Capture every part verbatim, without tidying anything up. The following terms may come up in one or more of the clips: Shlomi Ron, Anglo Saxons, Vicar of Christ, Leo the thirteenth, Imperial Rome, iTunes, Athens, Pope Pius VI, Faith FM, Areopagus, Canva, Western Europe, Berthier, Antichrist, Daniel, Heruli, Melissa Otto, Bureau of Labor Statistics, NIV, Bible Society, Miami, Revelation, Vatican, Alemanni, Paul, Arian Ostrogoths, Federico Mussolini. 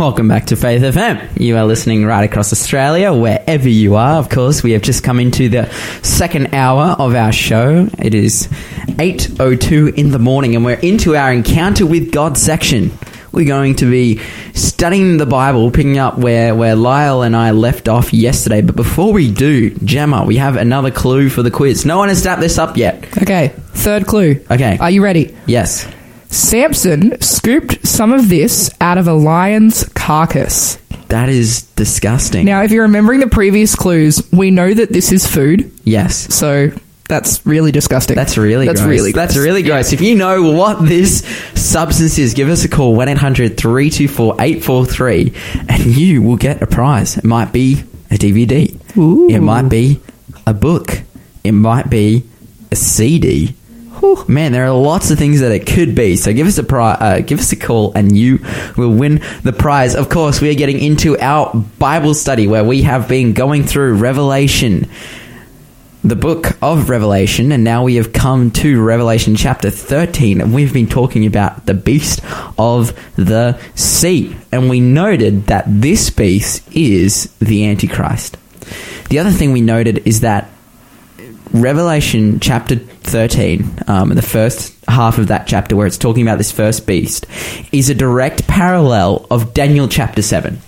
Welcome back to Faith F M. You are listening right across Australia, wherever you are. Of course, we have just come into the second hour of our show. It is eight oh two in the morning, and we're into our Encounter with God section. We're going to be studying the Bible, picking up where, where Lyle and I left off yesterday. But before we do, Gemma, we have another clue for the quiz. No one has tapped this up yet. Okay, third clue. Okay. Are you ready? Yes. Samson scooped some of this out of a lion's carcass. That is disgusting. Now, if you're remembering the previous clues, we know that this is food. Yes. So... That's really disgusting. That's really That's gross. Really gross. That's really gross. Yeah. If you know what this substance is, give us a call, one eight hundred, three two four, eight four three, and you will get a prize. It might be a D V D. Ooh. It might be a book. It might be a C D. Whew. Man, there are lots of things that it could be. So give us a pri- uh, give us a call and you will win the prize. Of course, we are getting into our Bible study where we have been going through Revelation. The book of Revelation, and now we have come to Revelation chapter thirteen, and we've been talking about the beast of the sea, and we noted that this beast is the Antichrist. The other thing we noted is that Revelation chapter thirteen, um, the first half of that chapter where it's talking about this first beast, is a direct parallel of Daniel chapter seven.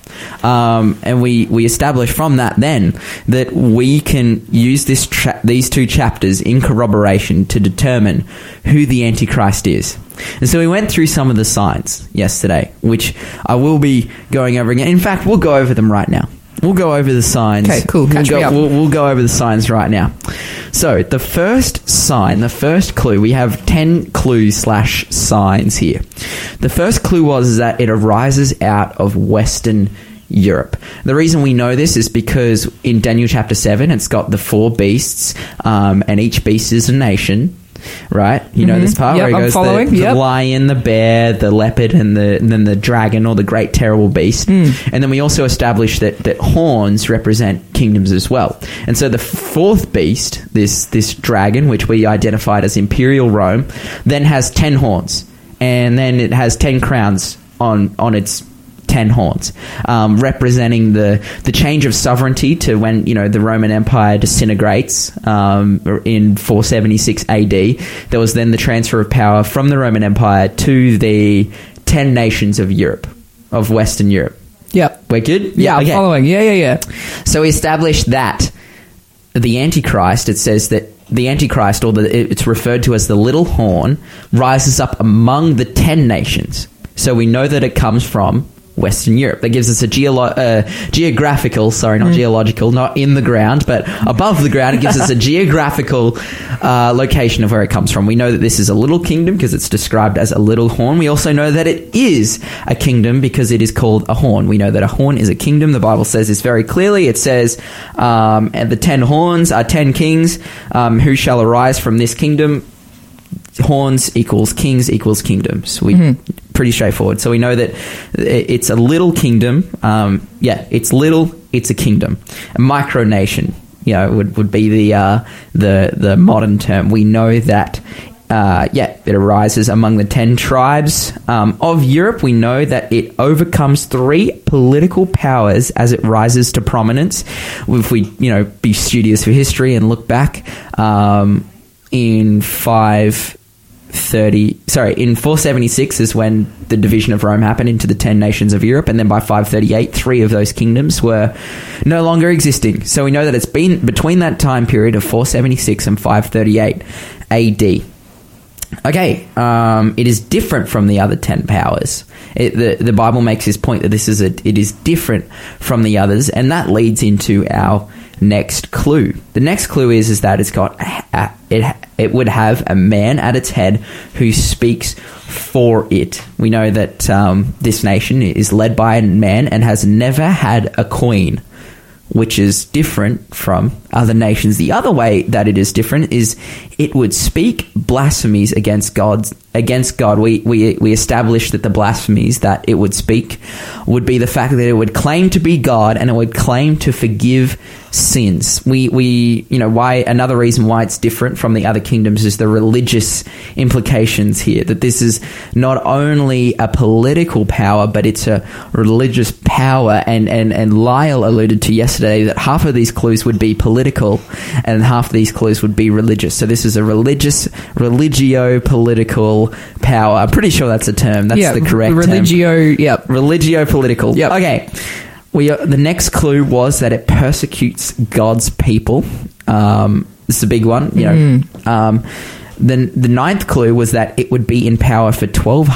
Um, and we, we establish from that then that we can use this tra- these two chapters in corroboration to determine who the Antichrist is. And so we went through some of the signs yesterday, which I will be going over again. In fact, we'll go over them right now. We'll go over the signs. Okay, cool. Catch we'll, go, me up. We'll, we'll go over the signs right now. So, the first sign, the first clue, we have ten clues slash signs here. The first clue was that it arises out of Western Europe. The reason we know this is because in Daniel chapter seven, it's got the four beasts, um, and each beast is a nation. Right, you know, mm-hmm. this part yep, where it goes the, the yep. lion, the bear, the leopard, and the and then the dragon or the great terrible beast. Mm. And then we also established that, that horns represent kingdoms as well. And so the fourth beast, this this dragon, which we identified as Imperial Rome, then has ten horns, and then it has ten crowns on on its ten horns, um, representing the, the change of sovereignty to when, you know, the Roman Empire disintegrates um, in four seventy-six A D. There was then the transfer of power from the Roman Empire to the ten nations of Europe, of Western Europe. Yeah. We're good? Yeah, I'm okay. following. Yeah, yeah, yeah. So we established that the Antichrist, it says that the Antichrist, or the, it's referred to as the little horn, rises up among the ten nations. So we know that it comes from Western Europe. That gives us a geolo- uh, geographical, sorry, not mm. geological, not in the ground, but above the ground, it gives us a geographical uh, location of where it comes from. We know that this is a little kingdom because it's described as a little horn. We also know that it is a kingdom because it is called a horn. We know that a horn is a kingdom. The Bible says this very clearly. It says, um, and the ten horns are ten kings um, who shall arise from this kingdom. Horns equals kings equals kingdoms. We mm-hmm. pretty straightforward. So we know that it's a little kingdom. Um, yeah, it's little. It's a kingdom. A micronation, you know, would would be the uh, the the modern term. We know that. Uh, yeah, it arises among the ten tribes um, of Europe. We know that it overcomes three political powers as it rises to prominence. If we, you know, be studious for history and look back um, in five. Thirty, sorry, in four seventy-six is when the division of Rome happened into the ten nations of Europe, and then by five thirty-eight, three of those kingdoms were no longer existing. So we know that it's been between that time period of four seventy-six and five thirty-eight A D. Okay, um, it is different from the other ten powers. It, the the Bible makes this point that this is a it is different from the others, and that leads into our next clue. The next clue is is that it's got a, a, it it would have a man at its head who speaks for it. We know that um, this nation is led by a man and has never had a queen, which is different from other nations. The other way that it is different is it would speak blasphemies against God. Against God, we we we established that the blasphemies that it would speak would be the fact that it would claim to be God and it would claim to forgive sins. We, we, you know, why another reason why it's different from the other kingdoms is the religious implications here, that this is not only a political power, but it's a religious power. And, and, and Lyle alluded to yesterday that half of these clues would be political and half of these clues would be religious. So this is a religious, religio-political power. I'm pretty sure that's a term. That's yeah, the correct religio, term. Yeah. Religio-political. Yep. Okay. We are, the next clue was that it persecutes God's people. Um, this is a big one, you know. Mm. Um, the the ninth clue was that it would be in power for twelve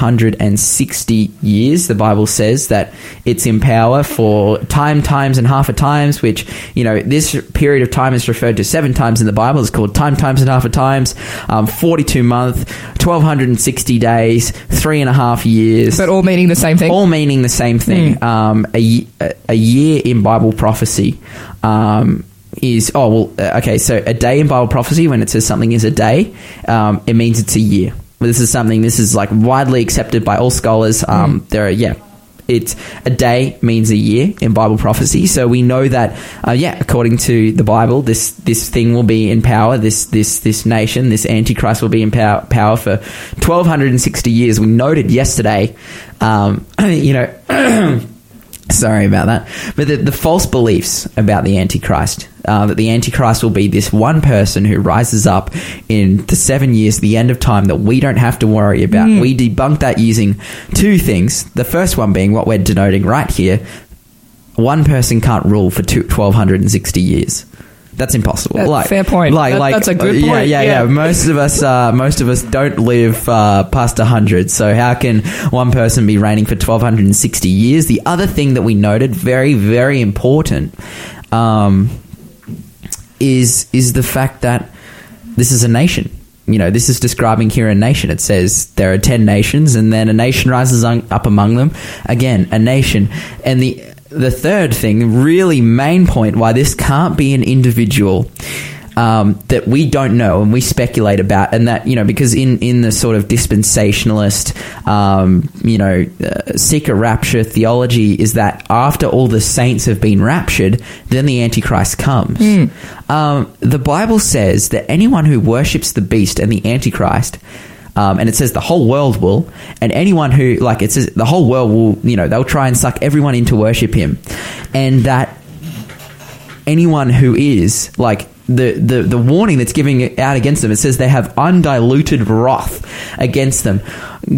sixty years. The Bible says that it's in power for time, times, and half a times, which, you know, this period of time is referred to seven times in the Bible. It's called time, times, and half a times, um, forty-two months, twelve sixty days, three and a half years. But all meaning the same thing? All meaning the same thing. Mm. Um, a, a year in Bible prophecy um is, oh, well, okay, so a day in Bible prophecy, when it says something is a day, um, it means it's a year. This is something, this is like widely accepted by all scholars. Um, mm. There are, yeah, it's a day means a year in Bible prophecy. So we know that, uh, yeah, according to the Bible, this, this thing will be in power, this this this nation, this Antichrist will be in power, power for twelve sixty years. We noted yesterday, um, you know, sorry about that. But the, the false beliefs about the Antichrist, uh, that the Antichrist will be this one person who rises up in the seven years, the end of time, that we don't have to worry about. Mm. We debunked that using two things. The first one being what we're denoting right here. One person can't rule for two, twelve sixty years. That's impossible. That, like, fair point. Like, that, like, that's a good point. Yeah, yeah, yeah. yeah. Most of us, uh, most of us don't live uh, past a hundred. So how can one person be reigning for twelve sixty years? The other thing that we noted, very, very important, um, is is the fact that this is a nation. You know, this is describing here a nation. It says there are ten nations, and then a nation rises un- up among them. Again, a nation, and the. The third thing, really main point why this can't be an individual um, that we don't know and we speculate about, and that, you know, because in, in the sort of dispensationalist, um, you know, uh, seeker rapture theology is that after all the saints have been raptured, then the Antichrist comes. Mm. Um, the Bible says that anyone who worships the beast and the Antichrist, Um, and it says the whole world will, and anyone who, like, it says the whole world will, you know, they'll try and suck everyone in to worship him. And that anyone who is, like, the, the, the warning that's giving out against them, it says they have undiluted wrath against them.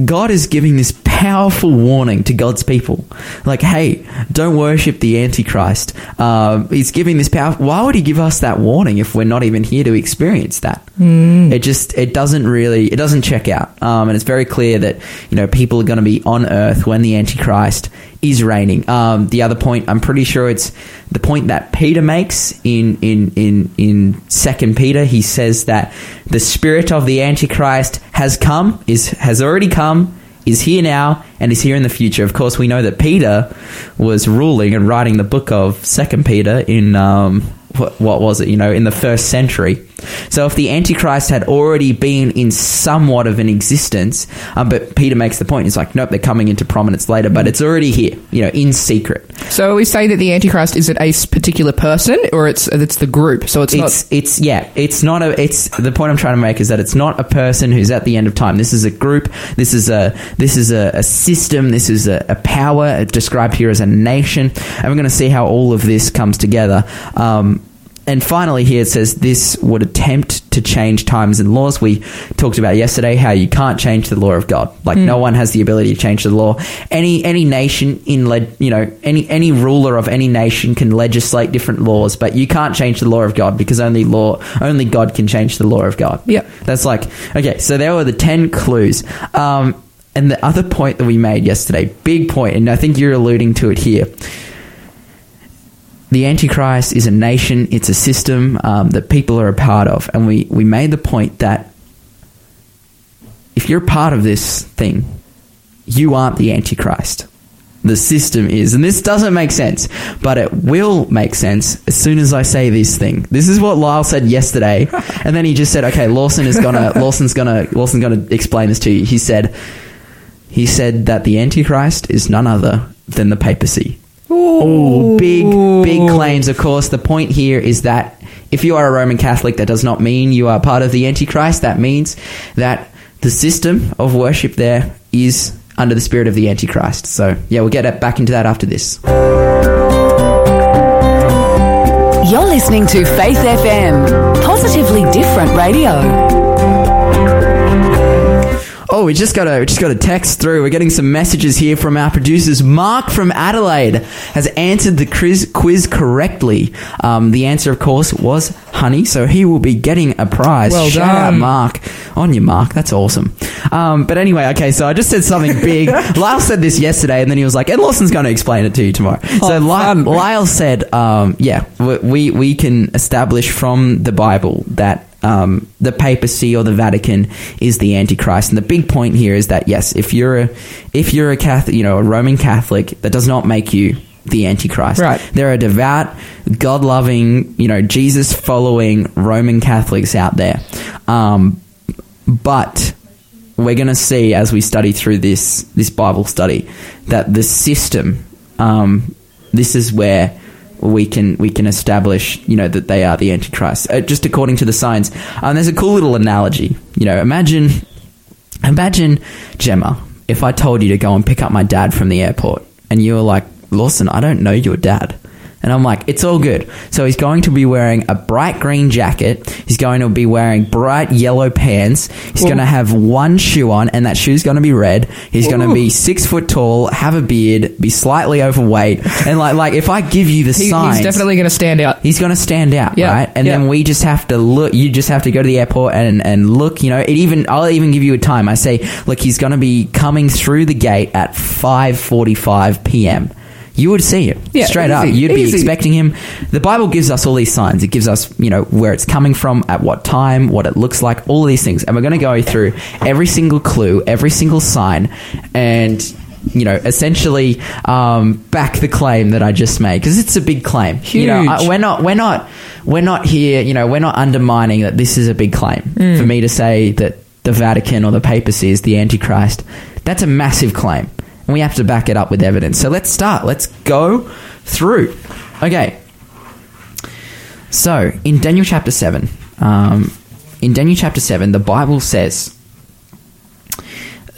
God is giving this powerful warning to God's people. Like, hey, don't worship the Antichrist. Um, he's giving this power. Why would he give us that warning if we're not even here to experience that? Mm. It just, it doesn't really, it doesn't check out. Um, and it's very clear that, you know, people are going to be on earth when the Antichrist is reigning. Um, the other point, I'm pretty sure it's the point that Peter makes in, in, in, in Second Peter. He says that the spirit of the Antichrist has come, is, has already come, is here now, and is here in the future. Of course, we know that Peter was ruling and writing the book of Second Peter in, um, what, what was it, you know, in the first century. So if the Antichrist had already been in somewhat of an existence, um, but Peter makes the point, he's like, nope, they're coming into prominence later, but it's already here, you know, in secret. So we say that the Antichrist is it a particular person, or it's it's the group? So it's, it's not... It's, yeah, it's not a... It's the point I'm trying to make is that it's not a person who's at the end of time. This is a group, this is a this is a, a system, this is a, a power described here as a nation, and we're going to see how all of this comes together. Um... And finally here it says this would attempt to change times and laws. We talked about yesterday how you can't change the law of God. Like, mm. no one has the ability to change the law. Any any nation in, le- you know, any any ruler of any nation can legislate different laws, but you can't change the law of God because only law, only God can change the law of God. Yeah. That's like, okay, so there were the ten clues. Um, and the other point that we made yesterday, big point, and I think you're alluding to it here. The Antichrist is a nation, it's a system um, that people are a part of. And we, we made the point that if you're part of this thing, you aren't the Antichrist. The system is. And this doesn't make sense, but it will make sense as soon as I say this thing. This is what Lyle said yesterday. And then he just said, okay, Lawson is gonna Lawson's gonna Lawson's gonna explain this to you. He said he said that the Antichrist is none other than the papacy. Ooh, Ooh, big, big claims, of course. The point here is that if you are a Roman Catholic, that does not mean you are part of the Antichrist. That means that the system of worship there is under the spirit of the Antichrist. So, yeah, we'll get back into that after this. You're listening to Faith F M, positively different radio. Oh, we just got a we just got a text through. We're getting some messages here from our producers. Mark from Adelaide has answered the quiz, quiz correctly. Um, the answer, of course, was honey, so he will be getting a prize. Well Shout done. out, Mark. On your mark. That's awesome. Um, but anyway, okay, so I just said something big. Lyle said this yesterday, and then he was like, and Lawson's going to explain it to you tomorrow. Oh, so Lyle, Lyle said, um, yeah, we, we can establish from the Bible that Um, the papacy or the Vatican is the Antichrist, and the big point here is that yes, if you're a if you're a Catholic, you know, a Roman Catholic, that does not make you the Antichrist. Right? There are devout, God-loving, you know, Jesus-following Roman Catholics out there, um, but we're going to see as we study through this this Bible study that the system, um, this is where we can we can establish, you know, that they are the Antichrist, uh, just according to the signs. And um, there's a cool little analogy. You know, imagine, imagine, Gemma, if I told you to go and pick up my dad from the airport, and you were like, Lawson, I don't know your dad. And I'm like, it's all good. So he's going to be wearing a bright green jacket. He's going to be wearing bright yellow pants. He's Ooh. going to have one shoe on, and that shoe's going to be red. He's Ooh. going to be six foot tall, have a beard, be slightly overweight. And like, like if I give you the he, signs, he's definitely going to stand out. He's going to stand out, yeah. right? And yeah. then we just have to look. You just have to go to the airport and and look. You know, it even I'll even give you a time. I say, look, he's going to be coming through the gate at five forty-five p.m. You would see him yeah, straight easy, up. You'd easy. be expecting him. The Bible gives us all these signs. It gives us, you know, where it's coming from, at what time, what it looks like, all of these things. And we're going to go through every single clue, every single sign, and, you know, essentially um, back the claim that I just made, because it's a big claim. Huge. You know, I, we're not, we're not, we're not here. You know, we're not undermining that this is a big claim. Mm. For me to say that the Vatican or the papacy is the Antichrist, that's a massive claim. And we have to back it up with evidence. So let's start. Let's go through. Okay. So, in Daniel chapter seven, um, in Daniel chapter seven, the Bible says,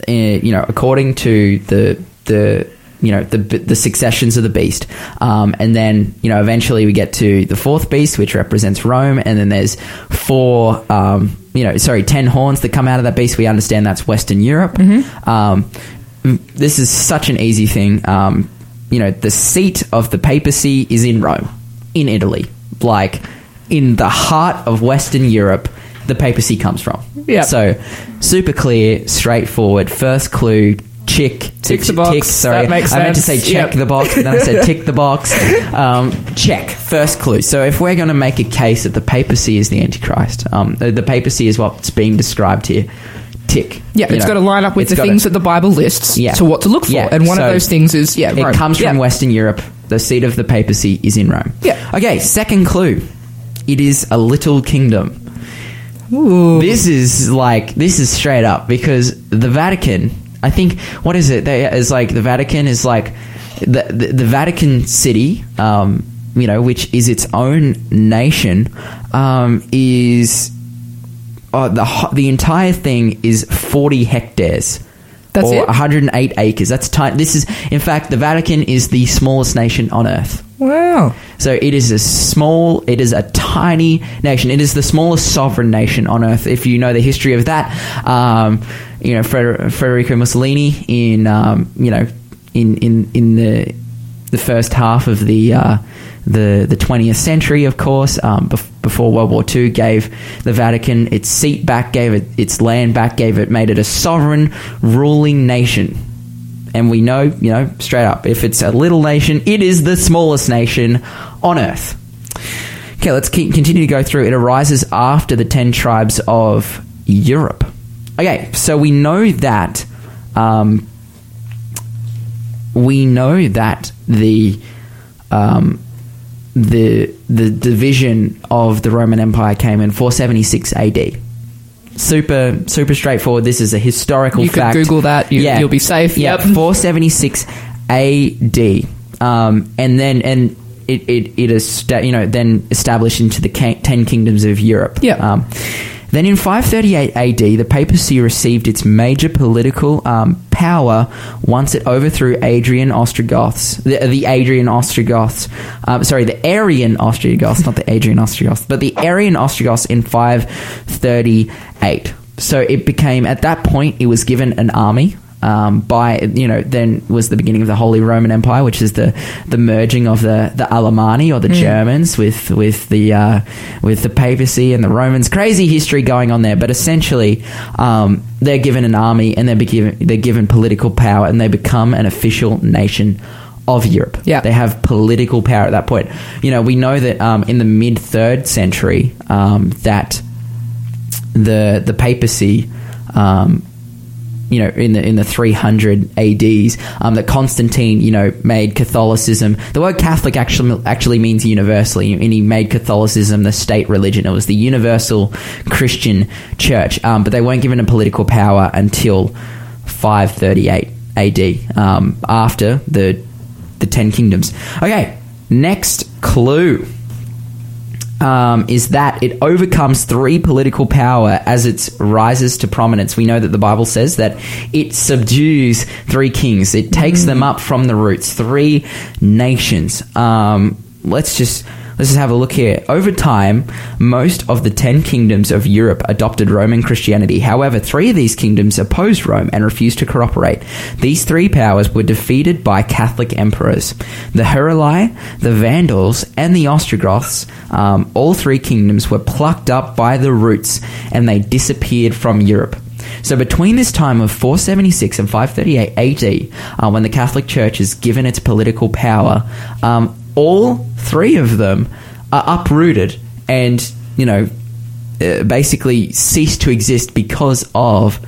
uh, you know, according to the, the you know, the the successions of the beast. Um, and then, you know, eventually we get to the fourth beast, which represents Rome. And then there's four, um, you know, sorry, ten horns that come out of that beast. We understand that's Western Europe. Mm-hmm. Um This is such an easy thing. Um, you know, the seat of the papacy is in Rome, in Italy. Like, in the heart of Western Europe, the papacy comes from. Yeah. So, super clear, straightforward. First clue, chick. Tick, tick the box. Tick, sorry, that makes sense. I meant to say check yep. the box, but then I said tick the box. Um, check. First clue. So, if we're going to make a case that the papacy is the Antichrist, um, the, the papacy is what's being described here. Tick. Yeah, it's know, got to line up with the things to, that the Bible lists yeah. to what to look for. Yeah. And one so of those things is, yeah, Rome. It comes from yeah. Western Europe. The seat of the papacy is in Rome. Yeah. Okay, second clue. It is a little kingdom. Ooh. This is like, this is straight up, because the Vatican, I think, what is it? They, it's like the Vatican is like the, the, the Vatican City, um, you know, which is its own nation, um, is... Oh, the the entire thing is forty hectares. That's or it? one hundred eight acres. That's tiny. This is, in fact, the Vatican is the smallest nation on earth. Wow. So it is a small, it is a tiny nation. It is the smallest sovereign nation on earth. If you know the history of that, um, you know, Feder- Federico Mussolini in, um, you know, in, in, in the the first half of the... Uh, The, the twentieth century, of course, um, bef- before World War Two, gave the Vatican its seat back, gave it its land back, gave it, made it a sovereign, ruling nation. And we know, you know, straight up, if it's a little nation, it is the smallest nation on earth. Okay, let's keep, continue to go through. It arises after the ten tribes of Europe. Okay, so we know that, um, we know that the, um, the the division of the Roman Empire came in four seventy-six A D. Super super straightforward. This is a historical you fact. You could Google that. You, yeah. You'll be safe. Yep. yep. four seventy-six A D um, and then and it it, it is you know then established into the ten kingdoms of Europe. Yeah. Um, then in five thirty-eight A D, the papacy received its major political um, power once it overthrew Adrian Ostrogoths, the, the Adrian Ostrogoths, um, sorry, the Arian Ostrogoths, not the Adrian Ostrogoths, but the Arian Ostrogoths in five thirty-eight. So it became, at that point, it was given an army. Um, by you know, then was the beginning of the Holy Roman Empire, which is the, the merging of the, the Alemanni or the mm. Germans with with the uh, with the papacy and the Romans. Crazy history going on there, but essentially, um, they're given an army and they're be given they're given political power and they become an official nation of Europe. Yeah, they have political power at that point. You know, we know that um, in the mid third century um, that the the papacy. Um, you know, in the in the three hundred A Ds, um, that Constantine, you know, made Catholicism. The word Catholic actually actually means universally, and he made Catholicism the state religion. It was the universal Christian church, um, but they weren't given a political power until five thirty-eight A D, um, after the the Ten Kingdoms. Okay, next clue. Um, is that it overcomes three political power as it rises to prominence. We know that the Bible says that it subdues three kings. It takes mm-hmm. them up from the roots, three nations. Um, let's just let's just have a look here. Over time, most of the ten kingdoms of Europe adopted Roman Christianity. However, three of these kingdoms opposed Rome and refused to cooperate. These three powers were defeated by Catholic emperors. The Heruli, the Vandals, and the Ostrogoths. Um, all three kingdoms were plucked up by the roots and they disappeared from Europe. So between this time of four seventy-six and five thirty-eight A D, uh, when the Catholic Church is given its political power, um, all three of them are uprooted and, you know, uh, basically cease to exist because of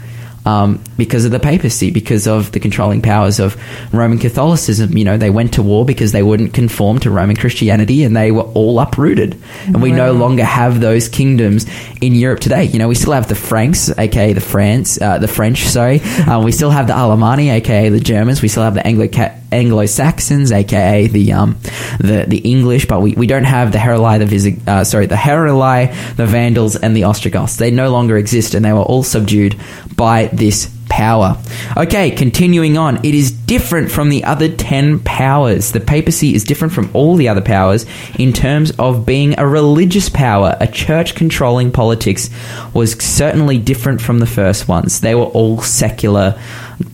um, because of the papacy, because of the controlling powers of Roman Catholicism. You know, they went to war because they wouldn't conform to Roman Christianity and they were all uprooted. And we wow. no longer have those kingdoms in Europe today. You know, we still have the Franks, aka the France, uh, the French, sorry. Uh, we still have the Alemanni, aka the Germans. We still have the Anglo Anglo Saxons, aka the um the, the English, but we, we don't have the Heruli, the Visi- uh, sorry, the Heruli, the Vandals, and the Ostrogoths. They no longer exist, and they were all subdued by this power. Okay, continuing on, it is different from the other ten powers. The papacy is different from all the other powers in terms of being a religious power. A church controlling politics was certainly different from the first ones. They were all secular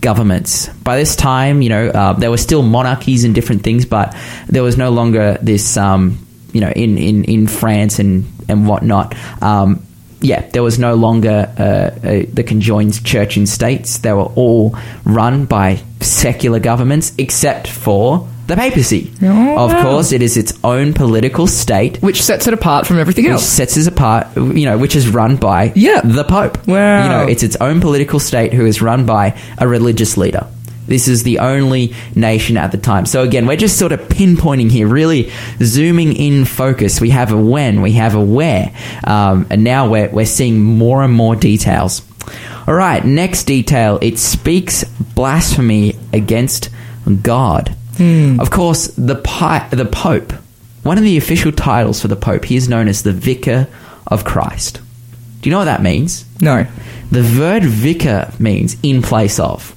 governments. By this time, you know, uh, there were still monarchies and different things, but there was no longer this, um, you know, in, in, in France and, and whatnot, um, yeah, there was no longer uh, a, the conjoined church and states. They were all run by secular governments, except for the papacy. Oh. Of course, it is its own political state. Which sets it apart from everything which else. Which sets it apart, you know, which is run by yeah. the Pope. Wow. You know, it's its own political state who is run by a religious leader. This is the only nation at the time. So, again, we're just sort of pinpointing here, really zooming in focus. We have a when, we have a where, um, and now we're, we're seeing more and more details. All right, next detail. It speaks blasphemy against God. Hmm. Of course, the, pi- the Pope, one of the official titles for the Pope, he is known as the Vicar of Christ. Do you know what that means? No. The word vicar means in place of.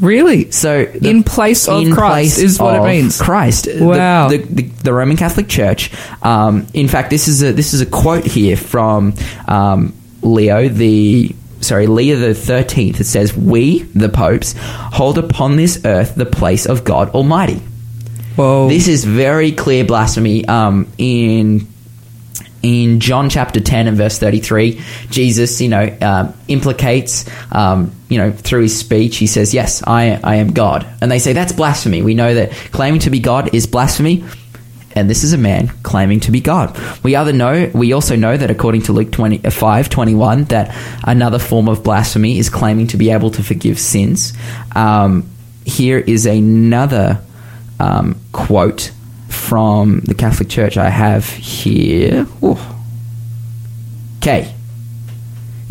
Really? So the, in place of in Christ place is what of it means. Christ. Wow. The, the, the, the Roman Catholic Church. Um, in fact, this is a this is a quote here from um, Leo the sorry Leo the thirteenth. It says, "We, the popes, hold upon this earth the place of God Almighty." Whoa. This is very clear blasphemy. Um, in in John chapter ten and verse thirty-three, Jesus, you know, um, implicates. Um, You know, through his speech, he says, "Yes, I, I am God," and they say that's blasphemy. We know that claiming to be God is blasphemy, and this is a man claiming to be God. We other know, we also know that according to Luke twenty-five twenty-one, that another form of blasphemy is claiming to be able to forgive sins. Um, here is another um, quote from the Catholic Church I have here. Ooh. Okay.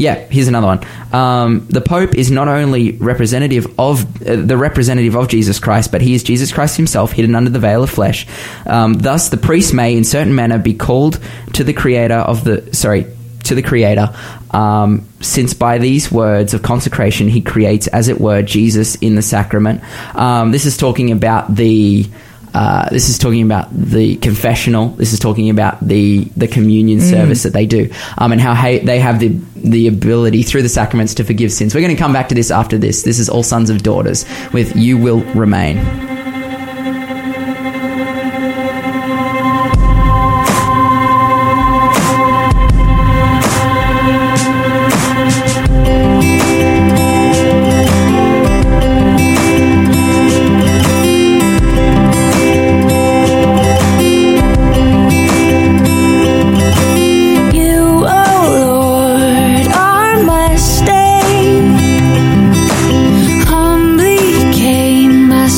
Yeah, here's another one. Um, the Pope is not only representative of uh, the representative of Jesus Christ, but he is Jesus Christ himself hidden under the veil of flesh. Um, thus, the priest may, in certain manner, be called to the Creator of the sorry to the Creator, um, since by these words of consecration he creates, as it were, Jesus in the sacrament. Um, this is talking about the. Uh, this is talking about the confessional. This is talking about the, the communion mm. service that they do, um, and how ha- they have the the ability through the sacraments to forgive sins. We're going to come back to this after this. This is All Sons of Daughters with You Will Remain.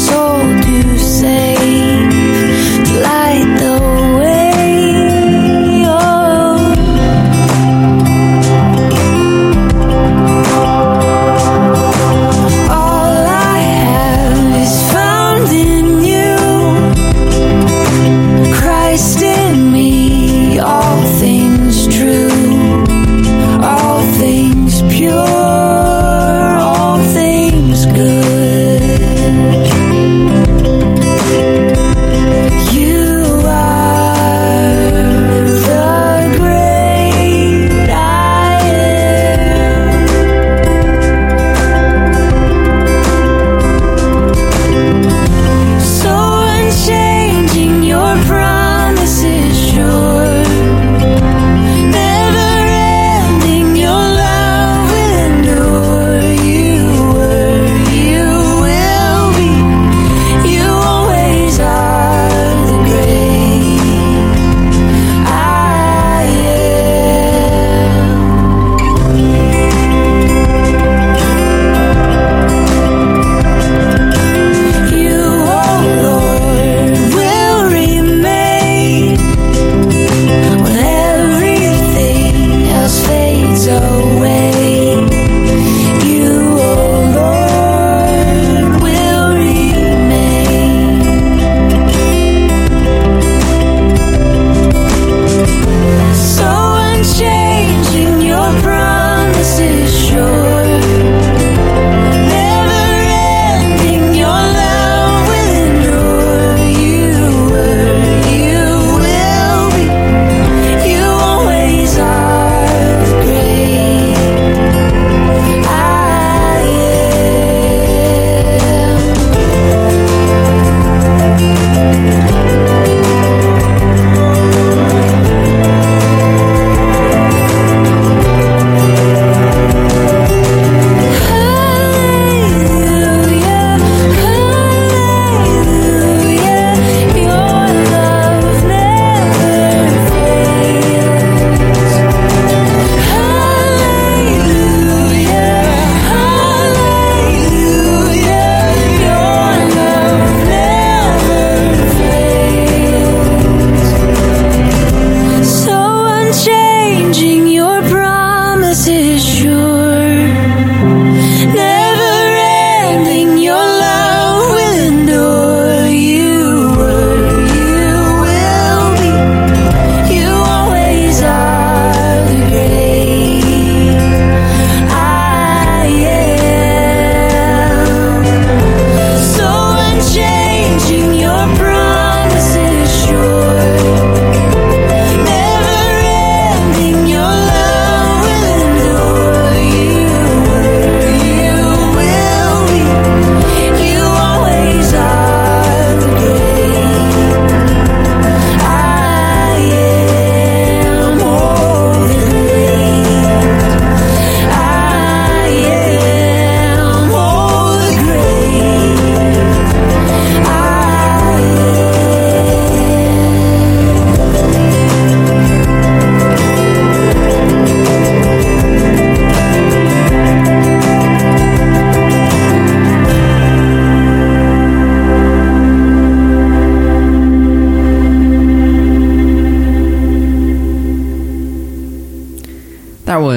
Soul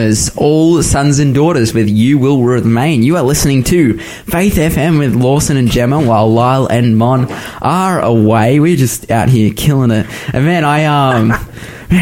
Reformers, all sons and daughters with You Will Remain. You are listening to Faith F M with Lawson and Gemma while Lyle and Mon are away. We're just out here killing it. And man, I, um, man,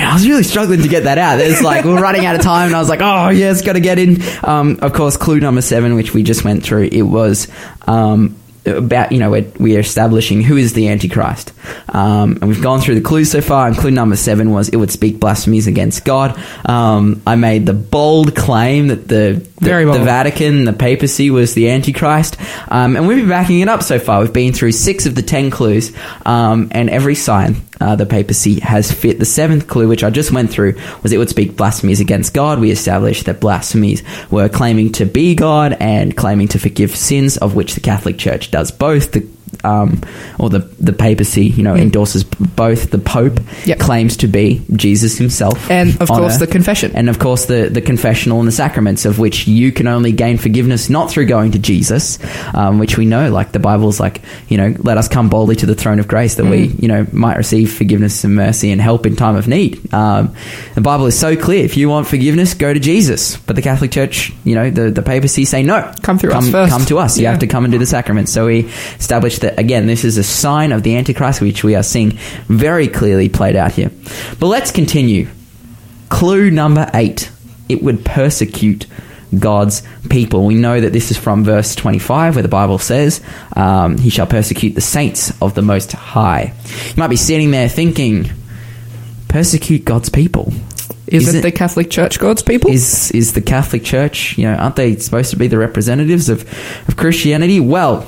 I was really struggling to get that out. It's like we're running out of time and I was like, oh, yeah, it's got to get in. Um, of course, clue number seven, which we just went through, it was... Um, about, you know, we're, we're establishing who is the Antichrist. Um, and we've gone through the clues so far, and clue number seven was it would speak blasphemies against God. Um, I made the bold claim that the, the, Very bold. the Vatican, the papacy, was the Antichrist. Um, and we've been backing it up so far. We've been through six of the ten clues, um, and every sign uh, the papacy has fit. The seventh clue, which I just went through, was it would speak blasphemies against God. We established that blasphemies were claiming to be God and claiming to forgive sins, of which the Catholic Church does both, the um, or the the papacy, you know, mm. endorses both. The Pope yep. claims to be Jesus himself, and of course earth. the confession, and of course the the confessional and the sacraments, of which you can only gain forgiveness not through going to Jesus, um, which we know, like the Bible's like, you know, let us come boldly to the throne of grace that mm. we, you know, might receive forgiveness and mercy and help in time of need. Um, the Bible is so clear: if you want forgiveness, go to Jesus. But the Catholic Church, you know, the the papacy say no, come through come, us first. Come to us. Yeah. You have to come and do the sacraments. So we established that. Again, this is a sign of the Antichrist, which we are seeing very clearly played out here. But let's continue. Clue number eight. It would persecute God's people. We know that this is from verse twenty-five, where the Bible says, um, he shall persecute the saints of the Most High. You might be sitting there thinking, persecute God's people. Isn't, Isn't the Catholic Church God's people? Is is the Catholic Church, you know, aren't they supposed to be the representatives of, of Christianity? Well...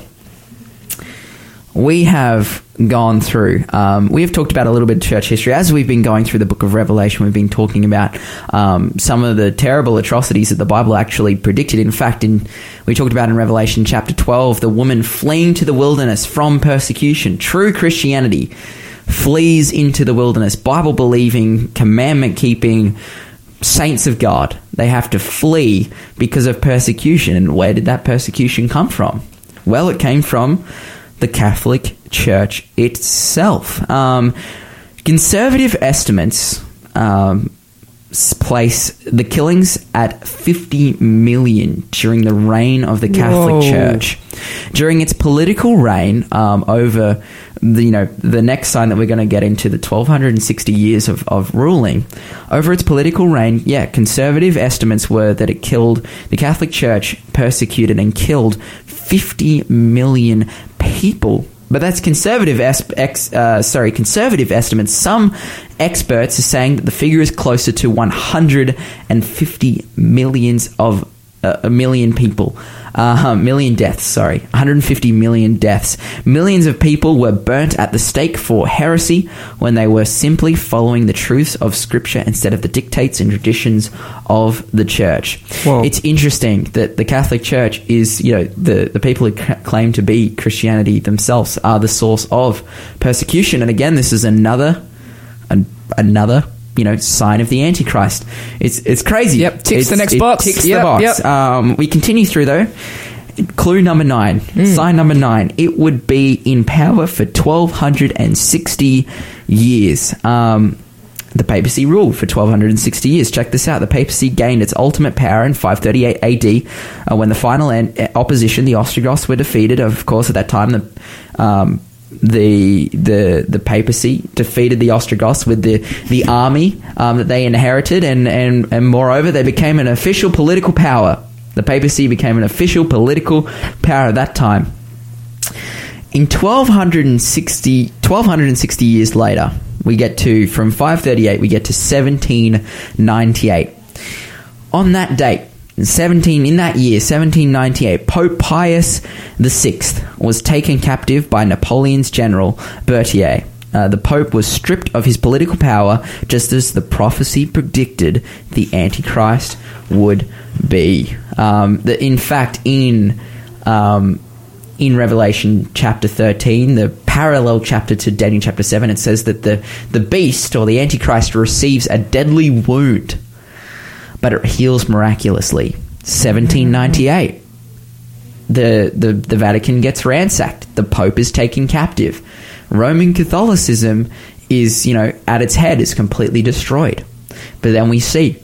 we have gone through, um, we have talked about a little bit of church history. As we've been going through the book of Revelation, we've been talking about um, some of the terrible atrocities that the Bible actually predicted. In fact, in we talked about in Revelation chapter twelve, the woman fleeing to the wilderness from persecution. True Christianity flees into the wilderness, Bible-believing, commandment-keeping saints of God. They have to flee because of persecution. And where did that persecution come from? Well, it came from... the Catholic Church itself. Um, conservative estimates um, place the killings at fifty million during the reign of the Catholic Whoa. Church. During its political reign, um, over the, you know, the next sign that we're going to get into, the twelve sixty years of, of ruling, over its political reign, yeah, conservative estimates were that it killed, the Catholic Church persecuted and killed fifty million people. But that's conservative es- ex, uh, sorry, conservative estimates. Some experts are saying that the figure is closer to one hundred fifty millions of uh, a million people. Uh, million deaths, sorry. one hundred fifty million deaths. Millions of people were burnt at the stake for heresy when they were simply following the truths of Scripture instead of the dictates and traditions of the Church. Whoa. It's interesting that the Catholic Church is, you know, the, the people who c- claim to be Christianity themselves are the source of persecution. And again, this is another, an, another you know, sign of the Antichrist. It's it's crazy. Yep, ticks it's, the next it box. Ticks yep, the box. Yep. Um, we continue through, though. Clue number nine. Mm. Sign number nine. It would be in power for twelve sixty years. Um, the papacy ruled for twelve sixty years. Check this out. The papacy gained its ultimate power in five thirty-eight A D uh, when the final an- opposition, the Ostrogoths, were defeated. Of course, at that time, the... Um, The, the the papacy defeated the Ostrogoths with the, the army um, that they inherited, and, and, and moreover, they became an official political power. The papacy became an official political power at that time. In twelve sixty, twelve sixty years later, we get to, from five thirty-eight, we get to seventeen ninety-eight. On that date, Seventeen in that year, seventeen ninety-eight, Pope Pius the sixth was taken captive by Napoleon's general Berthier. Uh, the Pope was stripped of his political power, just as the prophecy predicted the Antichrist would be. Um, the, in fact, in um, in Revelation chapter thirteen, the parallel chapter to Daniel chapter seven, it says that the the beast, or the Antichrist, receives a deadly wound, but it heals miraculously. seventeen ninety-eight, the, the the Vatican gets ransacked. The Pope is taken captive. Roman Catholicism is, you know, at its head, is completely destroyed. But then we see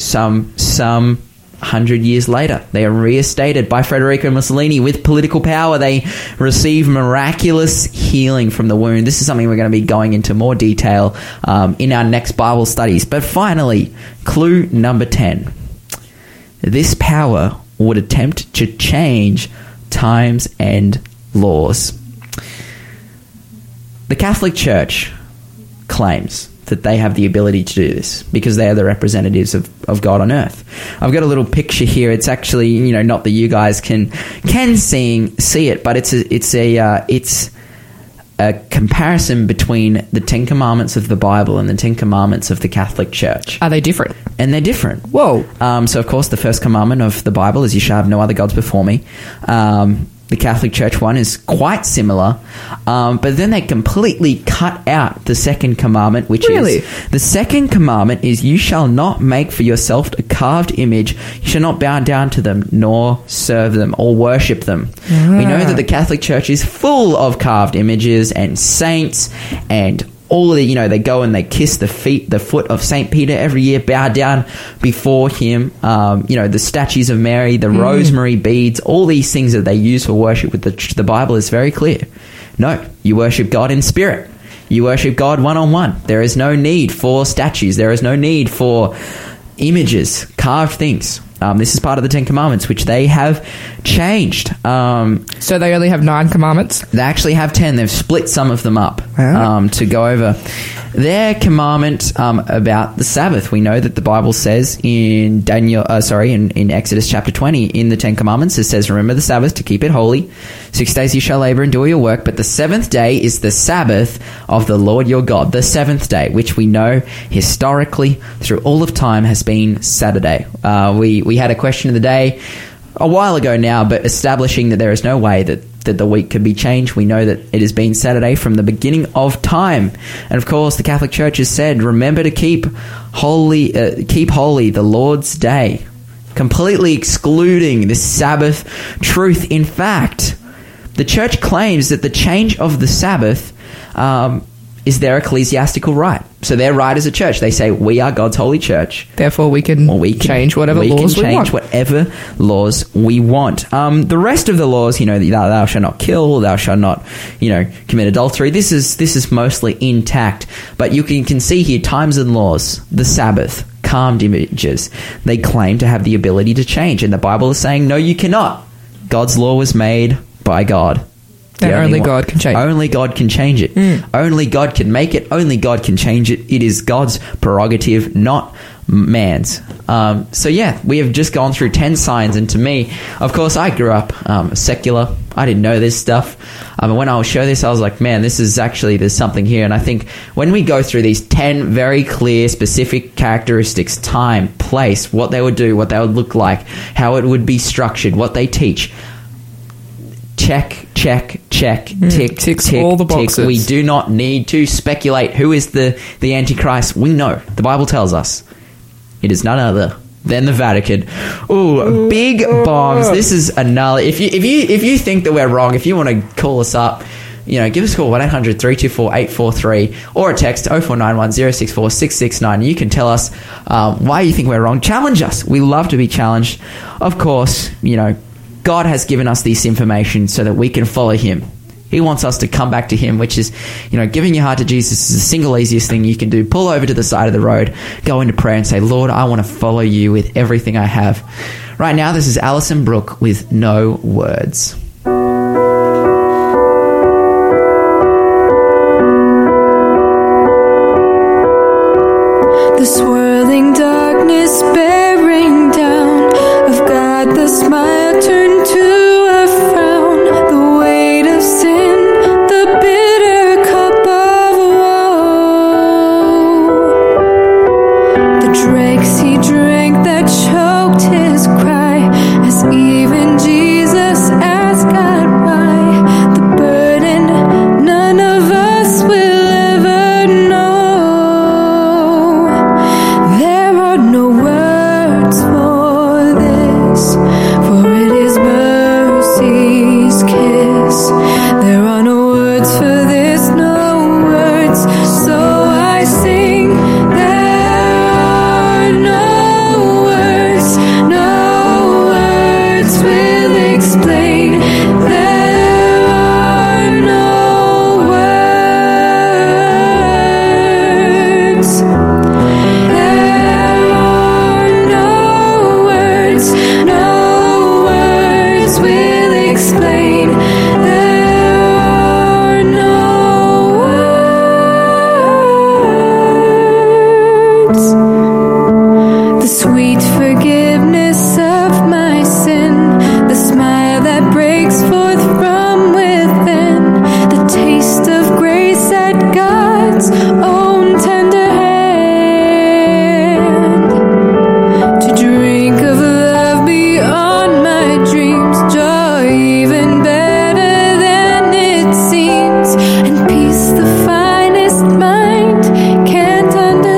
some some hundred years later. They are reinstated by Federico Mussolini with political power. They receive miraculous healing from the wound. This is something we're going to be going into more detail um, in our next Bible studies. But finally, clue number ten. This power would attempt to change times and laws. The Catholic Church claims that they have the ability to do this because they are the representatives of, of God on earth. I've got a little picture here. It's actually, you know, not that you guys can can seeing, see it, but it's a, it's a uh, it's a comparison between the Ten Commandments of the Bible and the Ten Commandments of the Catholic Church. Are they different? And they're different. Whoa. Um, so, of course, the first commandment of the Bible is you shall have no other gods before me. Um, the Catholic Church one is quite similar, um, but then they completely cut out the second commandment, which really? is the second commandment is you shall not make for yourself a carved image. You shall not bow down to them, nor serve them or worship them. Yeah. We know that the Catholic Church is full of carved images and saints and all of the, you know, they go and they kiss the feet, the foot of Saint Peter every year, bow down before him. Um, you know, the statues of Mary, the mm. rosemary beads, all these things that they use for worship with the, the Bible is very clear. No, you worship God in spirit. You worship God one-on-one. There is no need for statues. There is no need for images, carved things. Um, this is part of the Ten Commandments, which they have changed. Um, so they only have nine commandments? They actually have ten. They've split some of them up wow. um, to go over. Their commandment um, about the Sabbath, we know that the Bible says in Daniel, uh, sorry, in, in Exodus chapter twenty, in the Ten Commandments, it says, remember the Sabbath to keep it holy. Six days you shall labor and do all your work, but the seventh day is the Sabbath of the Lord your God, the seventh day, which we know historically through all of time has been Saturday. Uh, we We had a question of the day a while ago now, but establishing that there is no way that, that the week could be changed. We know that it has been Saturday from the beginning of time. And, of course, the Catholic Church has said, remember to keep holy, uh, keep holy the Lord's Day, completely excluding this Sabbath truth. In fact, the Church claims that the change of the Sabbath um, is their ecclesiastical right. So their right as a church, they say we are God's holy church. Therefore, we can, well, we can change whatever we laws can change we want. Whatever laws we want. Um, the rest of the laws, you know, thou, thou shalt not kill, thou shalt not, you know, commit adultery. This is this is mostly intact. But you can, can see here times and laws, the Sabbath, carved images. They claim to have the ability to change, and the Bible is saying no, you cannot. God's law was made by God. And only, only God can change it. Only God can change it. Mm. Only God can make it. Only God can change it. It is God's prerogative, not man's. Um, so, yeah, we have just gone through ten signs. And to me, of course, I grew up um, secular. I didn't know this stuff. Um, and when I was shown this, I was like, man, this is actually, there's something here. And I think when we go through these ten very clear, specific characteristics, time, place, what they would do, what they would look like, how it would be structured, what they teach, check, check, check, mm, tick, ticks tick, all the boxes. Tick. We do not need to speculate who is the, the Antichrist. We know. The Bible tells us. It is none other than the Vatican. Ooh, Ooh. Big bombs. This is a gnarly. If you, if, you, if you think that we're wrong, if you want to call us up, you know, give us a call, one eight hundred, three two four, eight four three, or a text, zero four nine one, zero six four, six six nine. You can tell us um, why you think we're wrong. Challenge us. We love to be challenged. Of course, you know, God has given us this information so that we can follow him. He wants us to come back to him, which is, you know, giving your heart to Jesus is the single easiest thing you can do. Pull over to the side of the road, go into prayer and say, Lord, I want to follow you with everything I have. Right now, this is Alison Brooke with No Words. The swirling darkness bearing down, I've got the smile turned sweet forgiveness of my sin, the smile that breaks forth from within, the taste of grace at God's own tender hand, to drink of love beyond my dreams, joy even better than it seems, and peace the finest mind can't understand.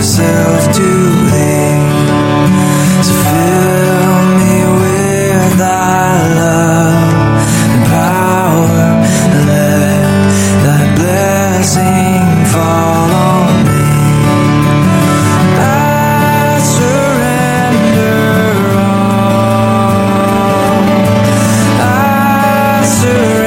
myself to Thee. So fill me with Thy love and power, and let Thy blessing fall on me. I surrender all. I surrender.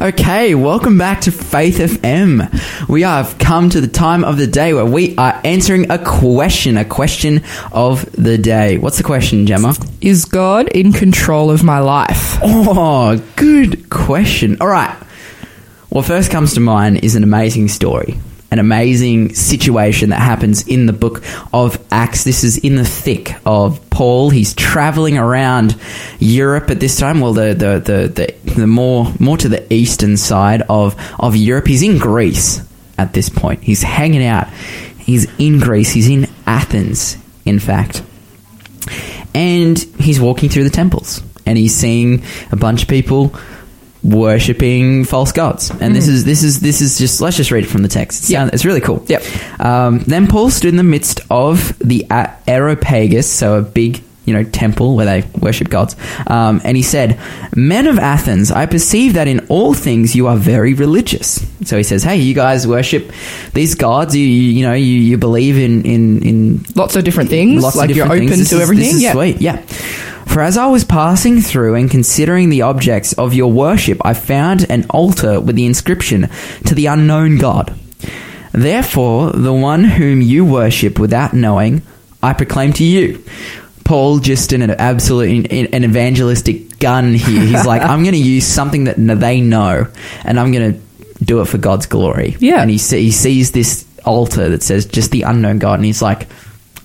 Okay, welcome back to Faith F M. We have come to the time of the day where we are answering a question, a question of the day. What's the question, Gemma? Is God in control of my life? Oh, good question. All right. What first comes to mind is an amazing story, an amazing situation that happens in the book of Acts. This is in the thick of Paul. He's traveling around Europe at this time. Well, the the the, the, the more more to the eastern side of, of Europe. He's in Greece at this point. He's hanging out. He's in Greece. He's in Athens, in fact. And he's walking through the temples and he's seeing a bunch of people worshipping false gods. And mm-hmm. this is this is this is just let's just read it from the text. It's, yep. sound, it's really cool. Yep. Um, then Paul stood in the midst of the A- Areopagus, so a big, you know, temple where they worship gods. Um, and he said, "Men of Athens, I perceive that in all things you are very religious." So he says, "Hey, you guys worship these gods. You you, you know you, you believe in, in in lots of different things. Lots like of different you're open things. To this everything. Is, this yep. is sweet. Yeah." For as I was passing through and considering the objects of your worship, I found an altar with the inscription, 'To the unknown God.' Therefore, the one whom you worship without knowing, I proclaim to you." Paul just in an absolute, in, in, an evangelistic gun here. He's like, I'm going to use something that they know, and I'm going to do it for God's glory. Yeah. And he, he sees this altar that says, just the unknown God, and he's like,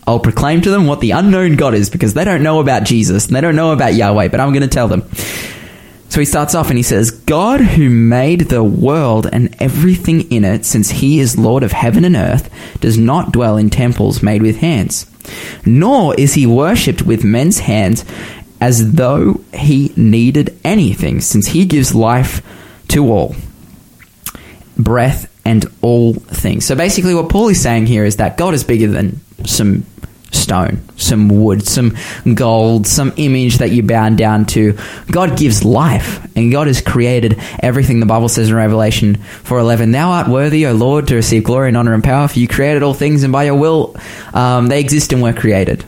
I'll proclaim to them what the unknown God is, because they don't know about Jesus and they don't know about Yahweh, but I'm going to tell them. So he starts off and he says, God who made the world and everything in it, since he is Lord of heaven and earth, does not dwell in temples made with hands, nor is he worshipped with men's hands as though he needed anything, since he gives life to all, breath and all things. So basically what Paul is saying here is that God is bigger than some stone, some wood, some gold, some image that you bow down to. God gives life, and God has created everything. The Bible says in Revelation four eleven, "Thou art worthy, O Lord, to receive glory and honor and power, for you created all things, and by your will um, they exist and were created."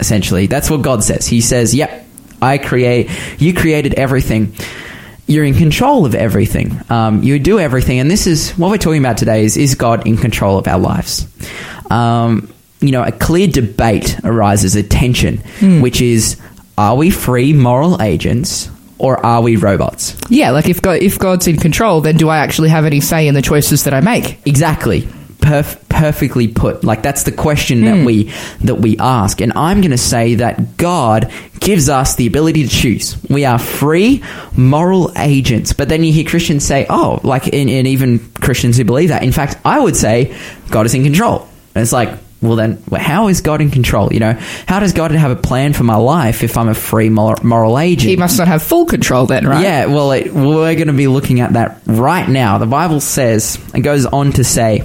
Essentially, that's what God says. He says, "Yep, I create. You created everything. You're in control of everything. Um, you do everything." And this is what we're talking about today: is is God in control of our lives? Um, You know, a clear debate arises, a tension, mm. which is, are we free moral agents or are we robots? Yeah, like if God, if God's in control, then do I actually have any say in the choices that I make? Exactly. Perf- perfectly put. Like, that's the question mm. that we that we ask. And I'm going to say that God gives us the ability to choose. We are free moral agents. But then you hear Christians say, oh, like, and, and even Christians who believe that. In fact, I would say God is in control. And it's like, well, then, how is God in control? You know, how does God have a plan for my life if I'm a free moral agent? He must not have full control then, right? Yeah, well, it, we're going to be looking at that right now. The Bible says, and goes on to say,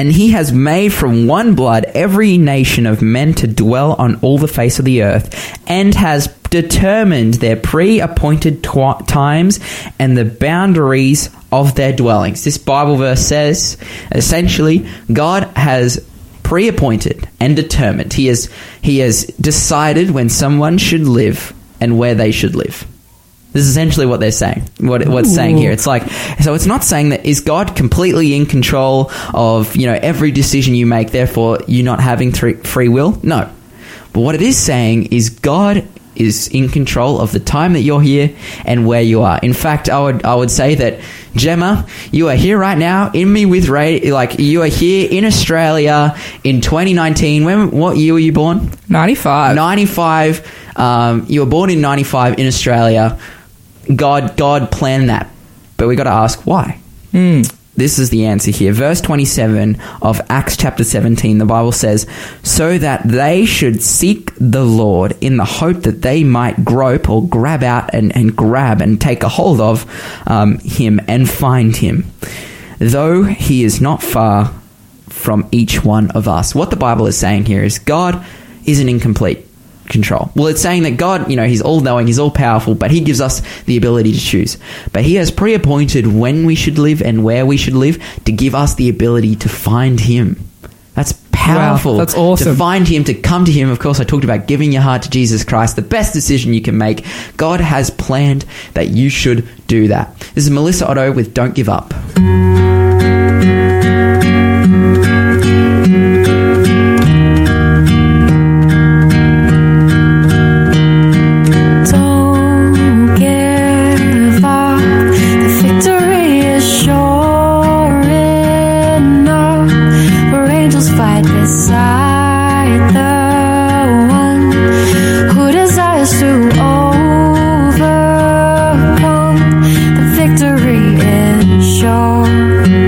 And he has made from one blood every nation of men to dwell on all the face of the earth, and has determined their pre-appointed tw- times and the boundaries of their dwellings. This Bible verse says, essentially, God has pre-appointed and determined. He has, he has decided when someone should live and where they should live. This is essentially what they're saying, what what's saying here. It's like, so it's not saying that is God completely in control of, you know, every decision you make, therefore you not having th- free will? No. But what it is saying is God is in control of the time that you're here and where you are. In fact, I would I would say that, Gemma, you are here right now in me with Ray. Like, you are here in Australia in twenty nineteen. When what year were you born? ninety-five. ninety-five. Um, you were born in ninety-five in Australia. God, God planned that, but we got to ask why. Mm. This is the answer here. Verse twenty-seven of Acts chapter seventeen, the Bible says, so that they should seek the Lord in the hope that they might grope or grab out and, and grab and take a hold of um, him and find him, though he is not far from each one of us. What the Bible is saying here is God isn't incomplete control. Well, it's saying that God, you know, he's all-knowing, he's all-powerful, but he gives us the ability to choose. But he has pre-appointed when we should live and where we should live to give us the ability to find him. That's powerful. Wow, that's awesome. To find him, to come to him. Of course, I talked about giving your heart to Jesus Christ, the best decision you can make. God has planned that you should do that. This is Melissa Otto with Don't Give Up. Victory is sure.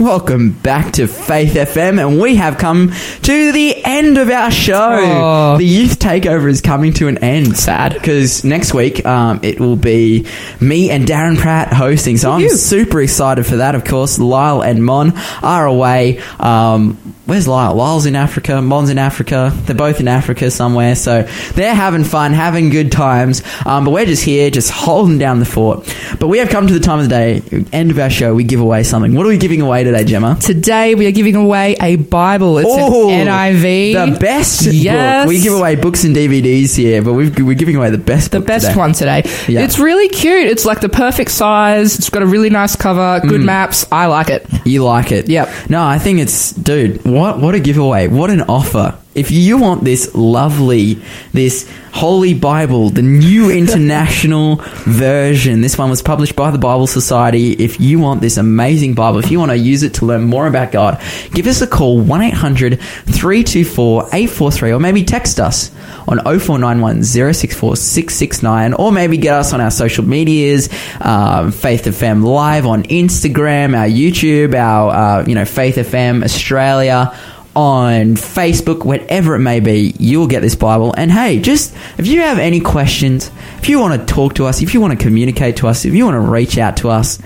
Welcome back to Faith F M, and we have come to the end of our show. Oh. The youth takeover is coming to an end. Sad, because next week um, it will be me and Darren Pratt hosting, so I'm you. super excited for that. Of course, Lyle and Mon are away. Um, where's Lyle? Lyle's in Africa. Mon's in Africa. They're both in Africa somewhere, so they're having fun, having good times. Um, but we're just here, just holding down the fort. But we have come to the time of the day, end of our show. We give away something. What are we giving away today, Jen? Today we are giving away a Bible. It's Ooh, an N I V. The best yes. book. We give away books and D V Ds here, but we've, we're giving away the best the book The best today. one today. Yeah. It's really cute. It's like the perfect size. It's got a really nice cover, good mm. maps. I like it. You like it. Yep. No, I think it's... Dude, what, what a giveaway. What an offer. If you want this lovely, this Holy Bible, the New International Version, this one was published by the Bible Society. If you want this amazing Bible, if you want to use it to learn more about God, give us a call, one eight hundred, three two four, eight four three, or maybe text us on oh four nine one, oh six four, six six nine, or maybe get us on our social medias, um, Faith F M Live on Instagram, our YouTube, our, uh, you know, Faith F M Australia, on Facebook, whatever it may be. You'll get this Bible. And hey, just if you have any questions, if you want to talk to us, if you want to communicate to us, if you want to reach out to us,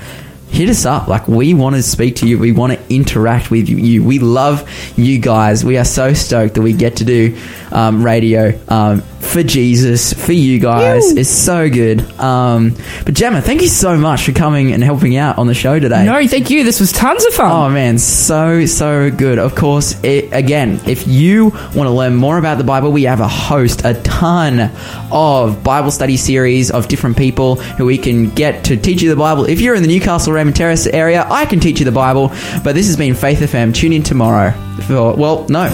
hit us up. Like, we want to speak to you. We want to interact with you. We love you guys. We are so stoked that we get to do um, radio um, for Jesus, for you guys. Woo. It's so good. Um, but Gemma, thank you so much for coming and helping out on the show today. No, thank you. This was tons of fun. Oh, man. So, so good. Of course, it, again, if you want to learn more about the Bible, we have a host, a ton of Bible study series of different people who we can get to teach you the Bible. If you're in the Newcastle Raymond Terrace area, I can teach you the Bible. But this has been Faith F M. Tune in tomorrow for, well, no.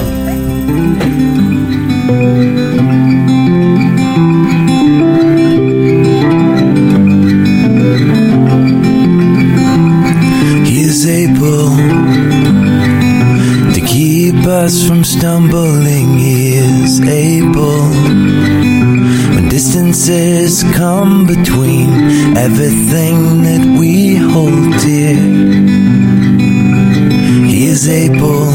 Us from stumbling, he is able. When distances come between everything that we hold dear, he is able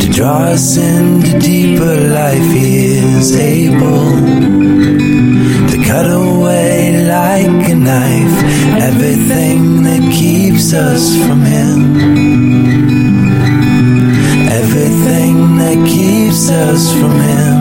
to draw us into deeper life. He is able to cut away like a knife everything that keeps us from him. Everything that keeps us from him.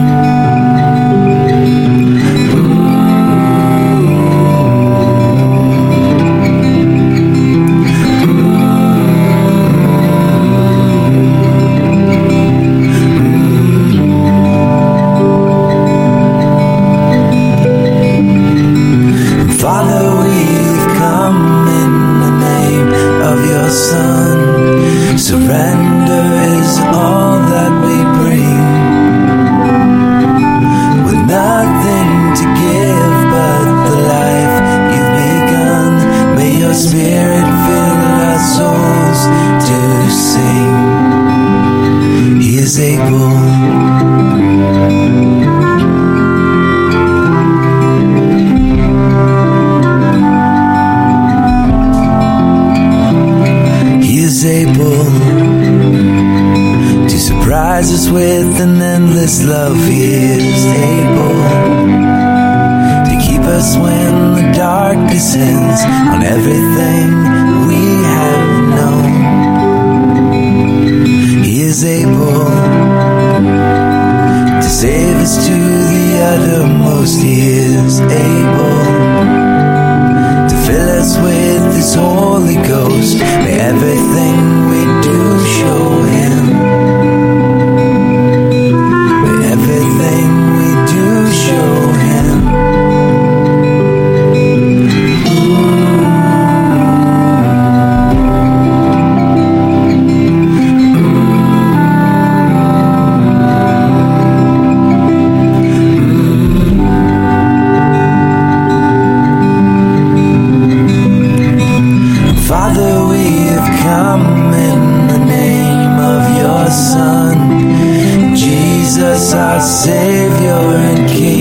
Father, we have come Son, Jesus our Savior and King.